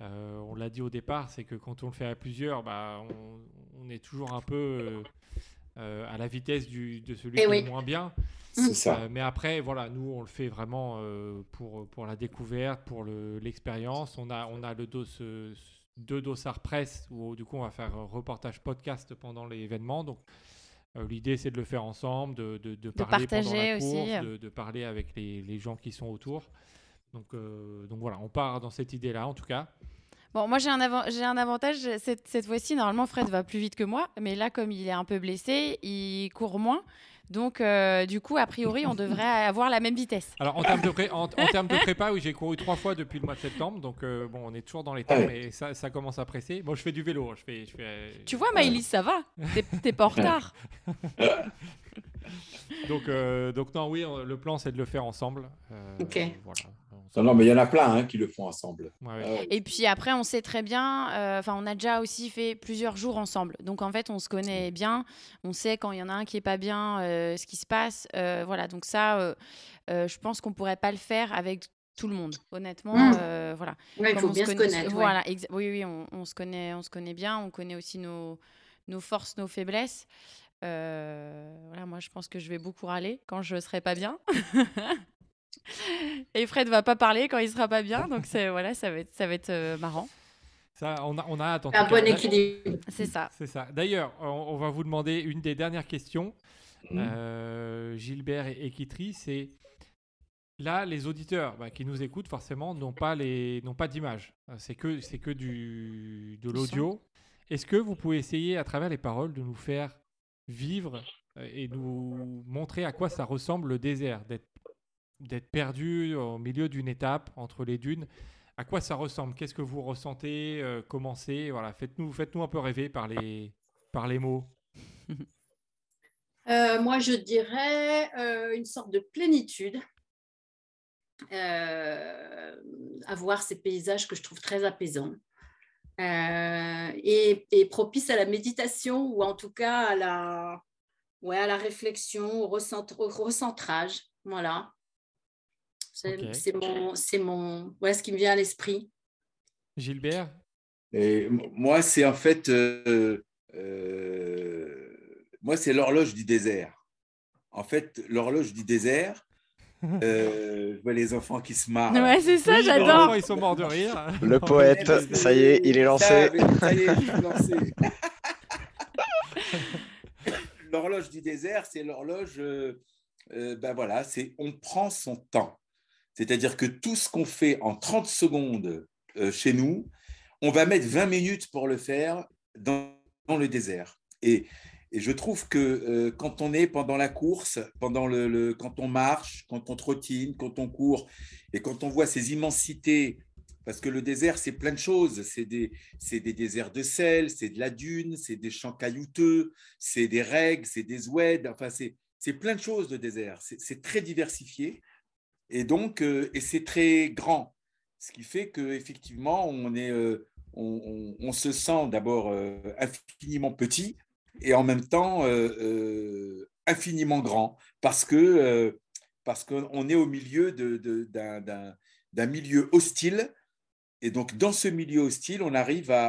euh, on l'a dit au départ, c'est que quand on le fait à plusieurs, bah, on, on est toujours un peu euh, euh, à la vitesse du, de celui Et qui oui. est moins bien. C'est euh, ça. Mais après, voilà, nous, on le fait vraiment euh, pour, pour la découverte, pour le, l'expérience. On a, on a le dos... Ce, ce, deux dossards presse où du coup on va faire un reportage podcast pendant l'événement, donc euh, l'idée c'est de le faire ensemble, de, de, de, de parler pendant la course aussi. De, de parler avec les, les gens qui sont autour, donc, euh, donc voilà, on part dans cette idée là en tout cas. Bon, moi j'ai un, avant- j'ai un avantage, cette, cette fois-ci normalement Fred va plus vite que moi, mais là comme il est un peu blessé, il court moins. Donc, euh, du coup, a priori, on devrait avoir la même vitesse. Alors, en termes de, pré- en, en termes de prépa, oui, j'ai couru trois fois depuis le mois de septembre. Donc, euh, bon, on est toujours dans les temps, mais ça, ça commence à presser. Bon, je fais du vélo. Je fais, je fais, euh... Tu vois, Maïlys, ça va. T'es, t'es pas en retard. donc, euh, donc, non, oui, le plan, c'est de le faire ensemble. Euh, OK. Voilà. Non, non, mais il y en a plein hein, qui le font ensemble. Ouais, ouais. Euh... Et puis après, on sait très bien, enfin, euh, on a déjà aussi fait plusieurs jours ensemble. Donc en fait, on se connaît bien. On sait quand il y en a un qui n'est pas bien, euh, ce qui se passe. Euh, voilà, donc ça, euh, euh, je pense qu'on ne pourrait pas le faire avec tout le monde, honnêtement. Mmh. Euh, voilà. Ouais, il faut bien se connaît... connaître. Voilà, exa... Oui, oui, on, on, se connaît, on se connaît bien. On connaît aussi nos, nos forces, nos faiblesses. Euh, voilà, moi, je pense que je vais beaucoup râler quand je ne serai pas bien. Et Fred va pas parler quand il sera pas bien, donc c'est, voilà, ça va être, ça va être euh, marrant. Ça, on a, on a hâte. Un bon équilibre. C'est ça. C'est ça. D'ailleurs, on, on va vous demander une des dernières questions, mmh. euh, Gilbert et, et Quitterie, c'est là les auditeurs bah, qui nous écoutent forcément n'ont pas les, n'ont pas d'image. C'est que, c'est que du, de l'audio. Est-ce que vous pouvez essayer à travers les paroles de nous faire vivre et nous montrer à quoi ça ressemble le désert d'être d'être perdu au milieu d'une étape entre les dunes, à quoi ça ressemble? Qu'est-ce que vous ressentez? euh, Comment c'est? Voilà, faites-nous, faites-nous un peu rêver par les, par les mots. euh, moi, je dirais euh, une sorte de plénitude. Euh, avoir ces paysages que je trouve très apaisants euh, et, et propices à la méditation ou en tout cas à la, ouais, à la réflexion, au, recent- au recentrage. Voilà. C'est, okay. c'est mon, c'est mon, voilà ce qui me vient à l'esprit. Gilbert ? Et moi, c'est en fait, euh, euh, moi, c'est l'horloge du désert. En fait, l'horloge du désert, euh, je vois les enfants qui se marrent. Ouais, c'est ça, oui, j'adore. Ils sont morts de rire. Le poète, ça y est, il est lancé. Ça y est, il est lancé. L'horloge du désert, c'est l'horloge, euh, ben voilà, c'est on prend son temps. C'est-à-dire que tout ce qu'on fait en trente secondes euh, chez nous, on va mettre vingt minutes pour le faire dans, dans le désert. Et, et je trouve que euh, quand on est pendant la course, pendant le, le, quand on marche, quand on trottine, quand on court, et quand on voit ces immensités, Parce que le désert, c'est plein de choses. C'est des, c'est des déserts de sel, c'est de la dune, c'est des champs caillouteux, c'est des regs, c'est des oueds. Enfin, c'est, c'est plein de choses, le désert. C'est, c'est très diversifié et donc euh, et c'est très grand. Ce qui fait qu'effectivement, on, euh, on, on, on se sent d'abord euh, infiniment petit et en même temps euh, euh, infiniment grand parce que euh, parce qu'on est au milieu de, de, d'un, d'un, d'un milieu hostile. Et donc, dans ce milieu hostile, on arrive à,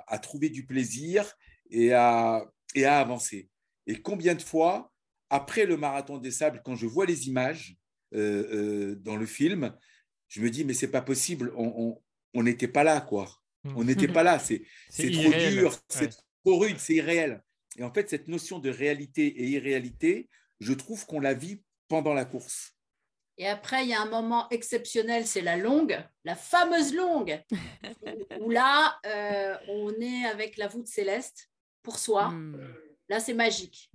à, à trouver du plaisir et à, et à avancer. Et combien de fois, après le Marathon des Sables, quand je vois les images euh, euh, dans le film, je me dis, mais c'est pas possible, on n'était pas là, quoi. On n'était pas là, c'est, c'est, c'est trop dur, ouais. C'est trop rude, c'est irréel. Et en fait, cette notion de réalité et irréalité, je trouve qu'on la vit pendant la course. Et après, il y a un moment exceptionnel, c'est la longue, la fameuse longue, où là, euh, on est avec la voûte céleste pour soi. Mm. Là, c'est magique.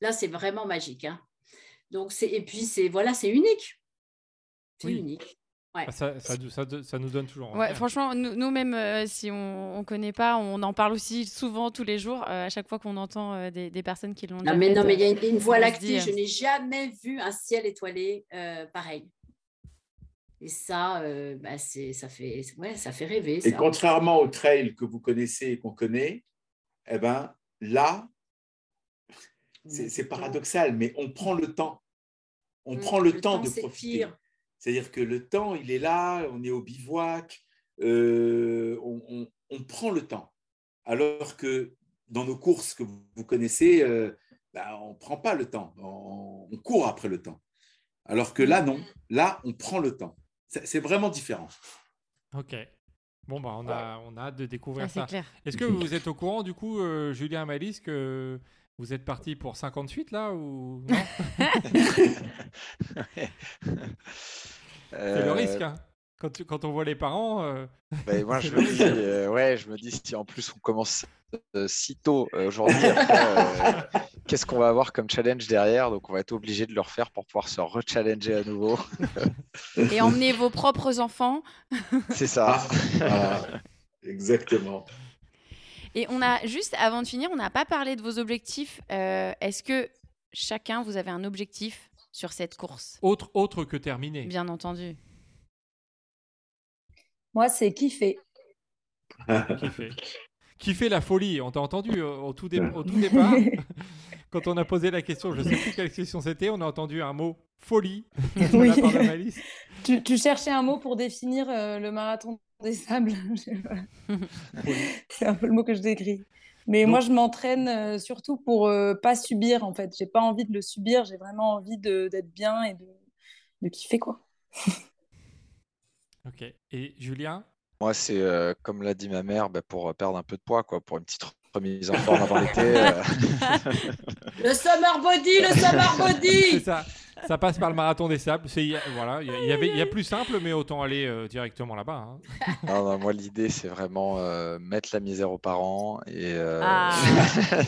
Là, c'est vraiment magique. Hein. Donc, c'est, et puis, c'est, voilà, c'est unique. C'est oui. unique. Ouais. Ça, ça, ça, ça nous donne toujours. Ouais, franchement, nous, nous-mêmes, euh, si on ne connaît pas, on en parle aussi souvent tous les jours, euh, à chaque fois qu'on entend euh, des, des personnes qui l'ont non, déjà mais fait, non, mais il y a une, une voie lactée. Je n'ai jamais vu un ciel étoilé euh, pareil. Et ça, euh, bah, c'est, ça, fait, ouais, ça fait rêver. Ça. Et contrairement au trail que vous connaissez et qu'on connaît, eh ben, là, c'est, c'est paradoxal, mais on prend le temps. On mmh, prend le, le temps, temps de profiter. Pire. C'est-à-dire que le temps, il est là, on est au bivouac, euh, on, on, on prend le temps. Alors que dans nos courses que vous connaissez, euh, bah, on ne prend pas le temps, on, on court après le temps. Alors que là, non, là, on prend le temps. C'est, c'est vraiment différent. Ok. Bon, bah, on, a, on a hâte de découvrir ah, ça. Clair. Est-ce que vous êtes au courant, du coup, euh, Julien et Maïlys, que... Vous êtes parti pour cinquante-huit là ou non? C'est le risque hein. quand, tu, quand on voit les parents. Euh... Ben, moi je me dis, euh, ouais, je me dis si en plus on commence euh, si tôt euh, aujourd'hui, après, euh, qu'est-ce qu'on va avoir comme challenge derrière? Donc on va être obligé de le refaire pour pouvoir se re-challenger à nouveau. Et emmener vos propres enfants. C'est ça. Voilà. Exactement. Et on a juste, avant de finir, on n'a pas parlé de vos objectifs. Euh, est-ce que chacun, vous avez un objectif sur cette course ? Autre, autre que terminer. Bien entendu. Moi, c'est kiffer. Kiffer. Kiffer la folie. On t'a entendu au tout, dé- au tout départ. Quand on a posé la question, je ne sais plus quelle question c'était, on a entendu un mot folie. Oui. tu, tu cherchais un mot pour définir euh, le marathon des sables. C'est un peu le mot que je décris. Mais donc, moi, je m'entraîne euh, surtout pour euh, pas subir, en fait. J'ai pas envie de le subir. J'ai vraiment envie de, d'être bien et de, de kiffer, quoi. Ok. Et Julien ? Moi, c'est, euh, comme l'a dit ma mère, bah, pour perdre un peu de poids, quoi, pour une petite remise en forme avant l'été. Euh... Le summer body, le summer body. C'est ça. Ça passe par le Marathon des Sables. C'est, voilà, il y avait, il y a plus simple, mais autant aller euh, directement là-bas. Hein. Non, non, moi, l'idée, c'est vraiment euh, mettre la misère aux parents et euh... ah,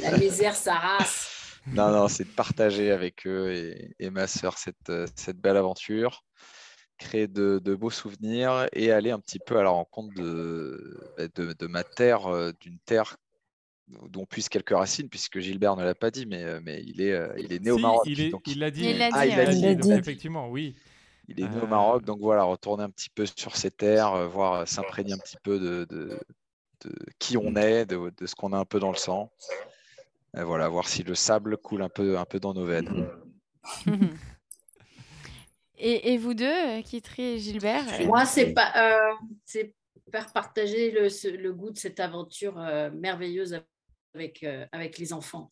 la misère, ça rase. Non, non, c'est de partager avec eux et, et ma sœur cette cette belle aventure, créer de, de beaux souvenirs et aller un petit peu à la rencontre de de, de ma terre, d'une terre dont puissent quelques racines, puisque Gilbert ne l'a pas dit, mais, mais il, est, il est né si, au Maroc. Il, est, donc... il l'a dit. Il l'a dit, ah, il l'a dit, il l'a dit. Donc, effectivement, oui. Il est né euh... au Maroc, donc voilà, retourner un petit peu sur ses terres, voir s'imprégner un petit peu de, de, de qui on est, de, de ce qu'on a un peu dans le sang. Et voilà, voir si le sable coule un peu, un peu dans nos veines. et, et vous deux, Quitterie et Gilbert? Moi, c'est pas... Euh, c'est... faire partager le, ce, le goût de cette aventure euh, merveilleuse avec, euh, avec les enfants.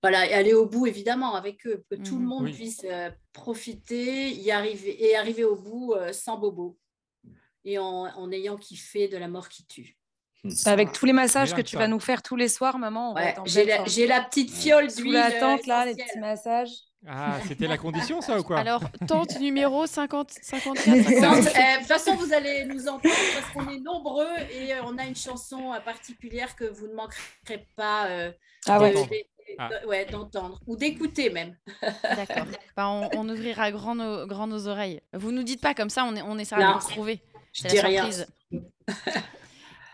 Voilà, et aller au bout, évidemment, avec eux, que tout mmh, le monde oui. puisse euh, profiter y arriver, et arriver au bout euh, sans bobo et en, en ayant kiffé de la mort qui tue. Avec tous les massages que tu vas nous faire tous les soirs, maman. On ouais, va j'ai, la, j'ai la petite fiole d'huile. Sous la tente, là, les petits massages. Ah, c'était la condition, ça, ou quoi? Alors, tente numéro cinquante, cinquante-quatre. De toute façon, vous allez nous entendre parce qu'on est nombreux et euh, on a une chanson euh, particulière que vous ne manquerez pas euh, ah, de, ouais. de, de, ah. de, ouais, d'entendre ou d'écouter même. D'accord. Bah, on, on ouvrira grand nos, grand nos oreilles. Vous ne nous dites pas comme ça, on, est, on essaiera non. de le retrouver. C'est la surprise.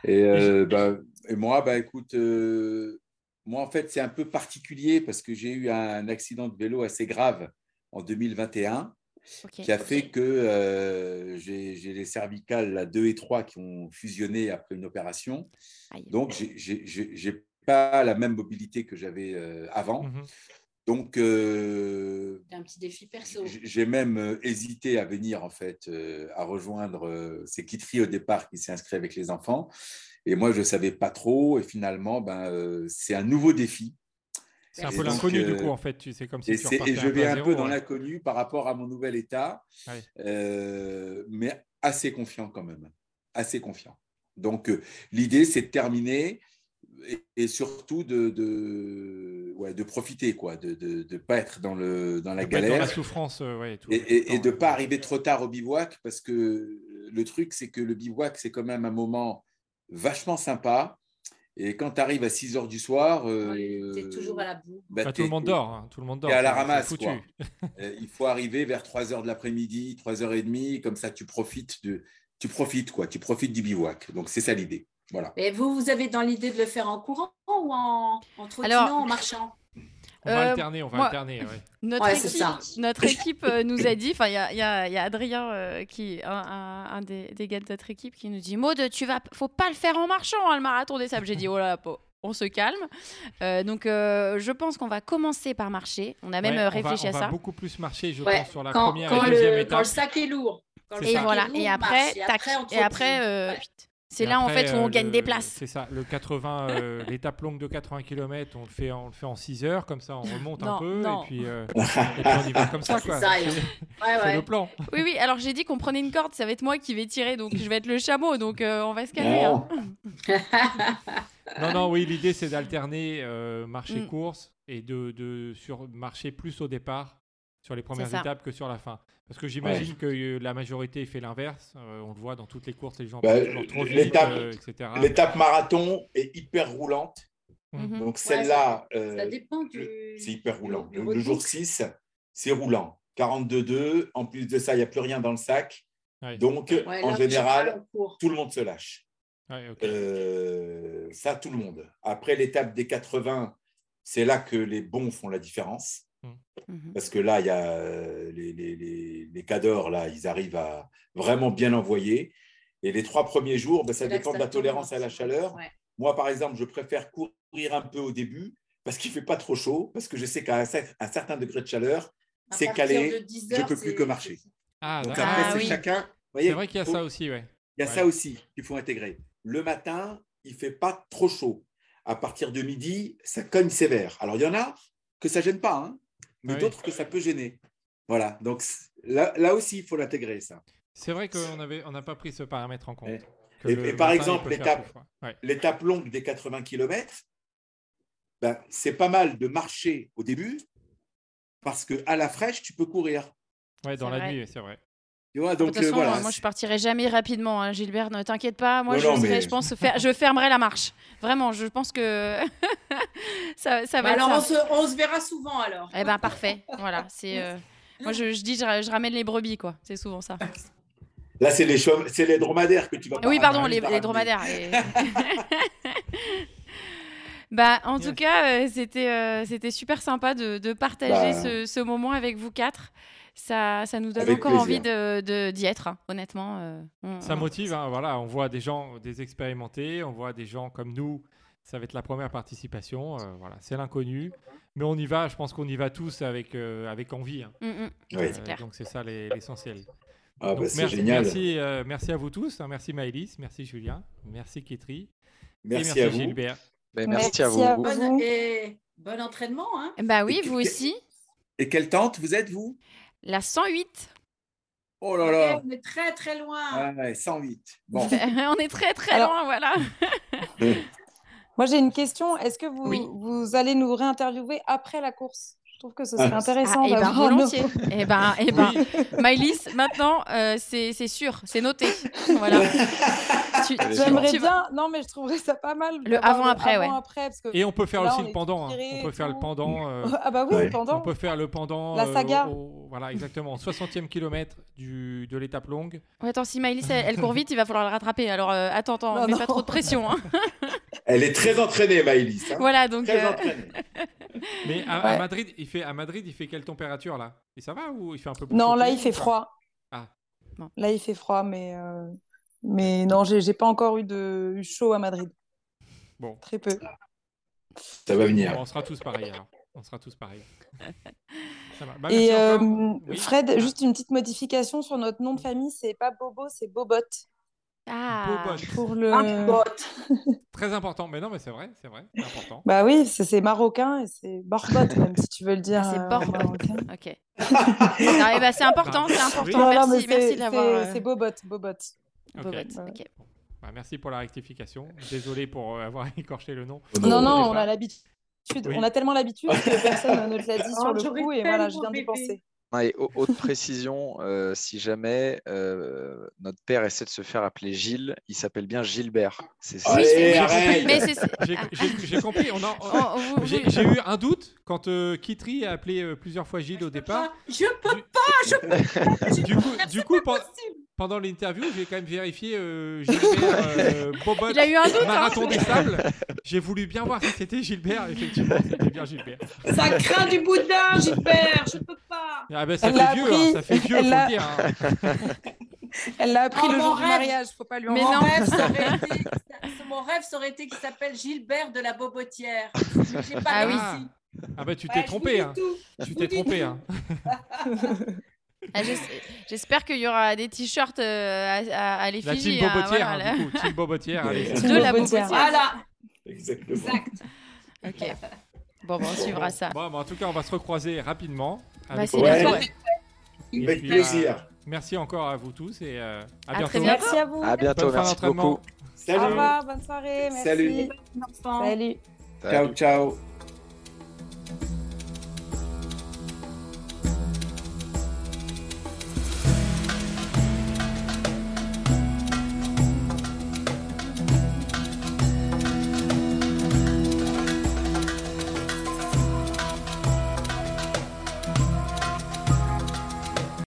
et, euh, bah, et moi, bah, écoute, euh, moi, en fait, c'est un peu particulier parce que j'ai eu un accident de vélo assez grave en deux mille vingt et un okay. qui a fait que euh, j'ai, j'ai les cervicales là, deux et trois qui ont fusionné après une opération. Aïe. Donc, je n'ai pas la même mobilité que j'avais euh, avant. Mm-hmm. Donc, euh, un petit défi perso. J'ai même hésité à venir, en fait, euh, à rejoindre euh, ces Quitterie au départ qui s'est inscrit avec les enfants. Et moi, je ne savais pas trop. Et finalement, ben, euh, c'est un nouveau défi. C'est et un peu donc, l'inconnu, euh, du coup, en fait. Tu, c'est comme si et, tu c'est, et je vais un zéro, peu ouais. dans l'inconnu par rapport à mon nouvel état, ouais. euh, mais assez confiant quand même. Assez confiant. Donc, euh, l'idée, c'est de terminer. Et surtout de, de, ouais, de profiter, quoi, de ne pas être dans, le, dans la de galère. Pas être dans la souffrance, euh, ouais, tout, et, et, tout et de ne pas arriver trop tard au bivouac, parce que le truc, c'est que le bivouac, c'est quand même un moment vachement sympa. Et quand tu arrives à six heures du soir… Euh, ouais, tu es toujours à la boue. Bah, bah, tout, le monde dort, hein, tout le monde dort. Tu es à la ramasse. Quoi. Il faut arriver vers trois heures de l'après-midi, trois heures trente, comme ça tu profites, de, tu, profites, quoi, tu profites du bivouac. Donc, c'est ça l'idée. Voilà. Mais vous, vous avez dans l'idée de le faire en courant ou en, en trottinant, Alors, en marchant On va euh, alterner, on va moi, alterner. Ouais. Notre, ouais, équipe, notre équipe nous a dit, enfin, il y, y, y a Adrien, euh, qui, un, un, un des, des gars de notre équipe, qui nous dit « Maud, tu vas, faut pas le faire en marchant, hein, le marathon des sables. » J'ai dit « Oh là là, po. » On se calme. Euh, donc, euh, je pense qu'on va commencer par marcher. On a même ouais, réfléchi on va, on à ça. On va beaucoup plus marcher, je ouais. pense, sur la quand, première quand et deuxième le, étape. Quand le sac est lourd. Quand le et sac voilà. Est lourd, et après, et après, et après euh, ouais. C'est et là, après, en fait, où on euh, gagne des places. C'est ça, le quatre-vingts, euh, l'étape longue de quatre-vingts kilomètres, on le fait, on le fait en six heures, comme ça, on remonte non, un peu, non. et, puis, euh, et puis on y va comme ça, quoi. C'est, ça, c'est, ouais, c'est ouais. le plan. Oui, oui, alors j'ai dit qu'on prenait une corde, ça va être moi qui vais tirer, donc je vais être le chameau, donc euh, on va se calmer. Non. Hein. non, non, oui, l'idée, c'est d'alterner euh, marché-course mm. et de, de sur, marcher plus au départ, sur les premières étapes que sur la fin. Parce que j'imagine ouais. que la majorité fait l'inverse. Euh, on le voit dans toutes les courses, les gens bah, vont trop vite, l'étape, euh, et cetera. L'étape marathon est hyper roulante. Mm-hmm. Donc celle-là, ouais, ça, euh, ça dépend du... c'est hyper roulant. Du, du le, le jour six, c'est roulant. quarante-deux deux, en plus de ça, il n'y a plus rien dans le sac. Ouais. Donc, ouais, en général, tout le monde se lâche. Ouais, okay. euh, ça, tout le monde. Après l'étape des quatre-vingts, c'est là que les bons font la différence. Parce que là, il y a les, les, les, les cadors, là, ils arrivent à vraiment bien envoyer. Et les trois premiers jours, ben, ça dépend ça de la tolérance commence. À la chaleur. Ouais. Moi, par exemple, je préfère courir un peu au début parce qu'il ne fait pas trop chaud, parce que je sais qu'à un, un certain degré de chaleur, à c'est calé, je ne peux plus que marcher. Ah, donc après, ah, c'est oui. chacun. Voyez, c'est vrai qu'il y a faut, ça aussi. Ouais. Il y a ouais. ça aussi qu'il faut intégrer. Le matin, il ne fait pas trop chaud. À partir de midi, ça cogne sévère. Alors, il y en a que ça ne gêne pas, hein. mais oui. d'autres que ça peut gêner. Voilà, donc là, là aussi, il faut l'intégrer, ça. C'est vrai qu'on avait, on n'a pas pris ce paramètre en compte. Et, et, et par exemple, l'étape, ouais. l'étape longue des quatre-vingts kilomètres, ben, c'est pas mal de marcher au début, parce qu'à la fraîche, tu peux courir. Oui, dans c'est la vrai. Nuit, c'est vrai. Tu vois, donc, de toute façon, euh, voilà, moi, c'est... je partirai jamais rapidement, hein, Gilbert, ne t'inquiète pas. Moi, oh, je, non, mais... je, pense, je fermerai la marche. Vraiment, je pense que ça, ça va bah, être alors, ça. On se, on se verra souvent, alors. Eh bien, parfait. Voilà, c'est, euh... moi, je, je dis, je, je ramène les brebis, quoi. C'est souvent ça. Là, c'est les, chauves, c'est les dromadaires que tu vas pas Oui, pardon, les, les dromadaires. Et... bah, en yes. tout cas, euh, c'était, euh, c'était super sympa de, de partager bah... ce, ce moment avec vous quatre. Ça, ça nous donne Avec encore plaisir. Envie de, de, d'y être, hein. honnêtement. Euh, on, ça on... motive, hein, voilà, on voit des gens des expérimentés, on voit des gens comme nous, ça va être la première participation, euh, voilà, c'est l'inconnu. Mais on y va, je pense qu'on y va tous avec, euh, avec envie. Hein. Mm-hmm. Oui. Euh, c'est clair. Donc, c'est ça les, l'essentiel. Ah, donc, bah, c'est merci, génial. Merci, euh, merci à vous tous, hein, merci Maïlys, merci Julien, merci Quitterie, merci, merci à vous. Gilbert. Ben, merci, merci à vous. À bonne, et bon entraînement. Hein. Bah oui, et vous que, aussi. Et quelle tente vous êtes, vous ? La cent huit. Oh là là. Okay, on est très, très loin. Ouais, cent huit. Bon. on est très, très Alors... loin, voilà. Moi, j'ai une question. Est-ce que vous, oui. vous allez nous réinterviewer après la course ? Je trouve que ce serait ah, intéressant. Ah, et bien, volontiers. Eh bien, eh ben, Maïlys, maintenant, euh, c'est, c'est sûr, c'est noté. Voilà. tu, tu aimerais bien. Non, mais je trouverais ça pas mal. Le avant-après, avant, ouais. Après, parce que et on peut faire là, aussi le pendant. Hein. On peut faire tout. le pendant. Euh... Ah bah oui, ouais. le pendant. On peut faire le pendant. La saga. Euh, au... Voilà, exactement. soixantième kilomètre du... de l'étape longue. Ouais, attends, si Maïlys, elle, elle court vite, il va falloir la rattraper. Alors, euh, attends, attends, non, mets non. pas trop de pression. Hein. Elle est très entraînée, Maïlys. Hein. Voilà, donc. Très euh... entraînée. Mais à, ouais. à, Madrid, il fait, à Madrid, il fait quelle température, là? Et ça va ou il fait un peu plus? Non, là, il fait froid. Ah. Là, il fait froid, mais... Euh... Mais non, j'ai, j'ai pas encore eu de eu chaud à Madrid. Bon. Très peu. Ça va venir. On sera tous pareils. Alors. On sera tous pareils. Ça va. Bah, et euh, oui. Fred, juste une petite modification sur notre nom de famille. C'est pas Bohbot, c'est Bohbot. Ah. Bohbot. Pour le. Ah, Bohbot. Très important. Mais non, mais c'est vrai, c'est vrai, c'est important. Bah oui, c'est, c'est marocain et c'est Bohbot, même si tu veux le dire. Ah, c'est euh, Bohbot. Marocain. Ok. Non, et bah, c'est important, c'est important. Non, merci, non, c'est, merci de l'avoir. C'est, c'est Bohbot, Bohbot. Okay. Okay. Bah, merci pour la rectification. Désolé pour euh, avoir écorché le nom. Non, non, on, on a l'habitude. Oui. On a tellement l'habitude que personne ne te l'a dit sur le coup. Et voilà, je viens d'y penser. Ah, et autre précision, euh, si jamais euh, notre père essaie de se faire appeler Gilles, il s'appelle bien Gilbert. C'est ça. Oui, j'ai, j'ai, j'ai, j'ai compris. On a, on, oh, vous, j'ai, j'ai eu un doute quand euh, Quitterie a appelé euh, plusieurs fois Gilles je au départ. Pas, je peux du, pas. Je peux pas. Du coup, c'est du coup, pas possible. Pendant l'interview, j'ai quand même vérifié euh, Gilbert euh, Bohbot, il a eu un doute, marathon hein. des sables. J'ai voulu bien voir si c'était Gilbert. Effectivement, c'était bien Gilbert. Ça craint du boudin, Gilbert. Je peux pas. Ah ben, ça, fait vieux, appris... hein, ça fait vieux, ça fait vieux, faut le dire. Hein. Elle l'a appris oh, le jour rêve. du mariage, faut pas lui en vouloir. Mon rêve, ça aurait été qu'il s'appelle Gilbert de la Bobotière. J'ai pas ah, réussi. Ah bah tu ouais, t'es trompé, hein. Tu t'es trompé, hein. Ah, j'espère qu'il y aura des t-shirts à, à, à les filles. La team Bobotière, hein, voilà. du coup, team Bobotière. De la Bobotière. Voilà. Exactement. Exact. Ok. Bon, bon, on suivra ça. Bon, bon, en tout cas, on va se recroiser rapidement. Bah, c'est ouais. ouais. Et Avec puis, plaisir. Euh, merci encore à vous tous et euh, à, à bientôt. Très bientôt. Merci à vous. À bientôt. Bonne merci beaucoup. Salut. Au revoir. Bonne soirée. Merci. Salut. Salut. Ciao, ciao.